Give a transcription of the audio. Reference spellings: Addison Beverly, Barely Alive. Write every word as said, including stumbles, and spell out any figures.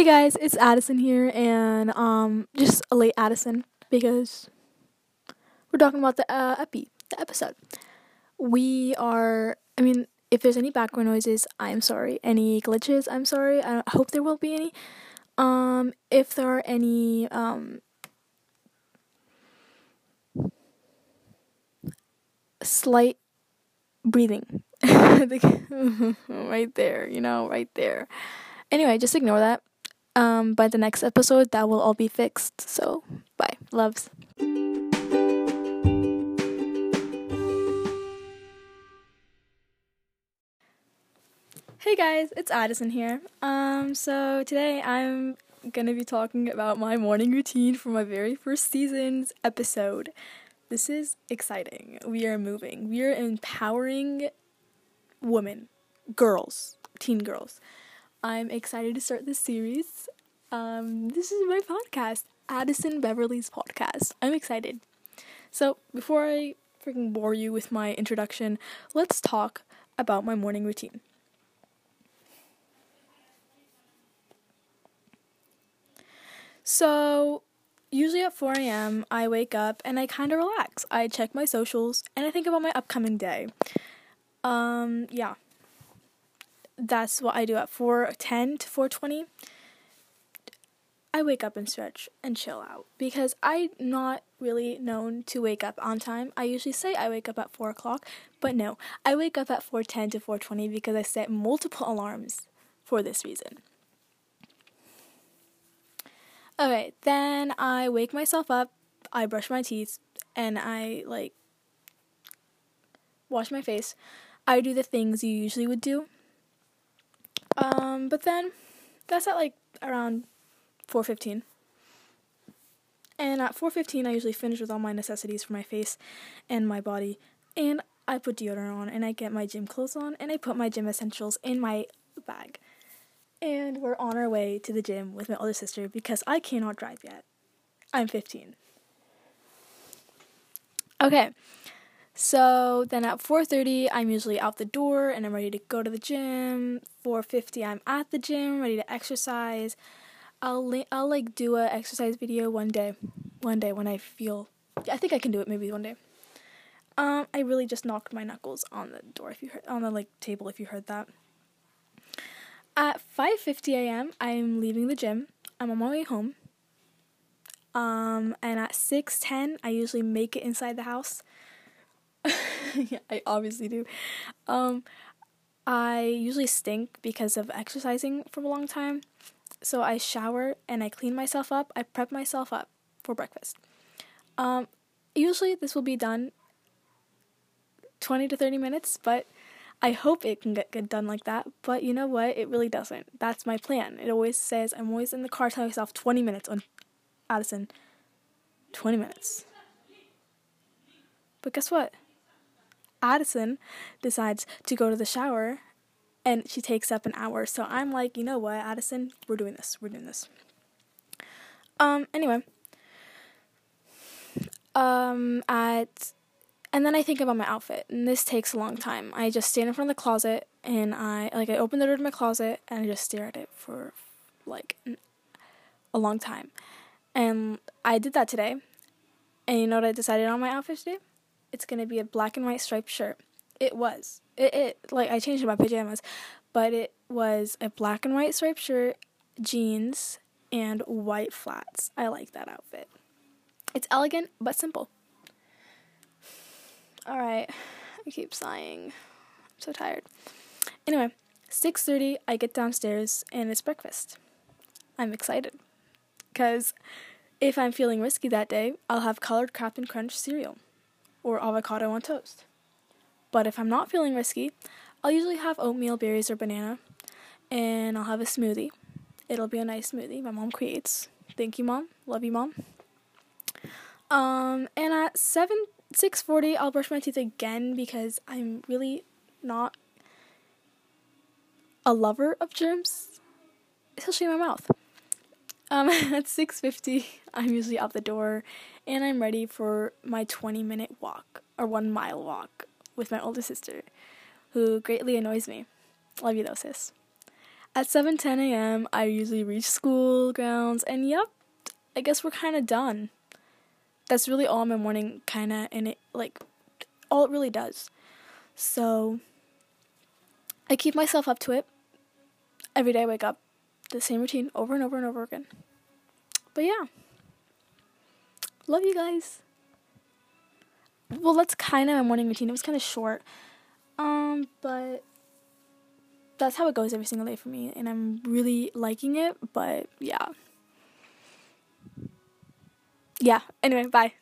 Hey guys, it's Addison here, and um, just a late Addison, because we're talking about the uh, epi, the episode. We are, I mean, if there's any background noises, I'm sorry. Any glitches, I'm sorry. I hope there won't be any. Um, if there are any, um, slight breathing, right there, you know, right there. Anyway, just ignore that. Um, by the next episode, that will all be fixed. So, bye. Loves. Hey guys, it's Addison here. Um, so today I'm gonna be talking about my morning routine for my very first season's episode. This is exciting. We are moving. We are empowering women, girls, teen girls. I'm excited to start this series. Um, this is my podcast, Addison Beverly's podcast. I'm excited. So, before I freaking bore you with my introduction, let's talk about my morning routine. So, usually at four a.m., I wake up and I kind of relax. I check my socials and I think about my upcoming day. Um, yeah. That's what I do at four ten to four twenty. I wake up and stretch and chill out because I'm not really known to wake up on time. I usually say I wake up at four o'clock, but no, I wake up at four ten to four twenty because I set multiple alarms for this reason. Alright, then I wake myself up, I brush my teeth, and I, like, wash my face. I do the things you usually would do. Um, but then, that's at, like, around four fifteen, and at four fifteen, I usually finish with all my necessities for my face and my body, and I put deodorant on, and I get my gym clothes on, and I put my gym essentials in my bag, and we're on our way to the gym with my older sister, because I cannot drive yet. I'm fifteen. Okay. So, then at four thirty, I'm usually out the door, and I'm ready to go to the gym. four fifty, I'm at the gym, ready to exercise. I'll, li- I'll like, do a exercise video one day. One day when I feel... I think I can do it maybe one day. Um, I really just knocked my knuckles on the door, if you heard... On the, like, table, if you heard that. At five fifty a.m., I'm leaving the gym. I'm on my way home. Um, and at six ten, I usually make it inside the house. Yeah, I obviously do. Um, I usually stink because of exercising for a long time. So I shower and I clean myself up. I prep myself up for breakfast. Um, usually this will be done twenty to thirty minutes, but I hope it can get, get done like that. But you know what? It really doesn't. That's my plan. It always says, I'm always in the car telling myself twenty minutes on Addison. twenty minutes. But guess what? Addison decides to go to the shower, and she takes up an hour. So I'm like, you know what, Addison, we're doing this. We're doing this. Um. Anyway. Um. At, and then I think about my outfit, and this takes a long time. I just stand in front of the closet, and I like I open the door to my closet, and I just stare at it for like a long time. And I did that today. And you know what I decided on my outfit today? It's going to be a black and white striped shirt. It was. It, it like, I changed it my pajamas. But it was a black and white striped shirt, jeans, and white flats. I like that outfit. It's elegant, but simple. Alright. I keep sighing. I'm so tired. Anyway, six thirty, I get downstairs, and it's breakfast. I'm excited. Because if I'm feeling risky that day, I'll have colored Captain Crunch cereal. Or avocado on toast. But if I'm not feeling risky, I'll usually have oatmeal, berries, or banana, and I'll have a smoothie. It'll be a nice smoothie my mom creates. Thank you, Mom. Love you, Mom. Um, and at seven six forty, I'll brush my teeth again because I'm really not a lover of germs, especially in my mouth. Um, at six fifty, I'm usually out the door, and I'm ready for my twenty-minute walk, or one-mile walk, with my older sister, who greatly annoys me. Love you, though, sis. At seven ten a m, I usually reach school grounds, and yep, I guess we're kind of done. That's really all my morning, kind of, and it, like, all it really does. So, I keep myself up to it. Every day I wake up, the same routine, over and over and over again. But yeah, love you guys. Well, that's kind of my morning routine. It was kind of short, um, but that's how it goes every single day for me, and I'm really liking it, but yeah. Yeah, anyway, bye.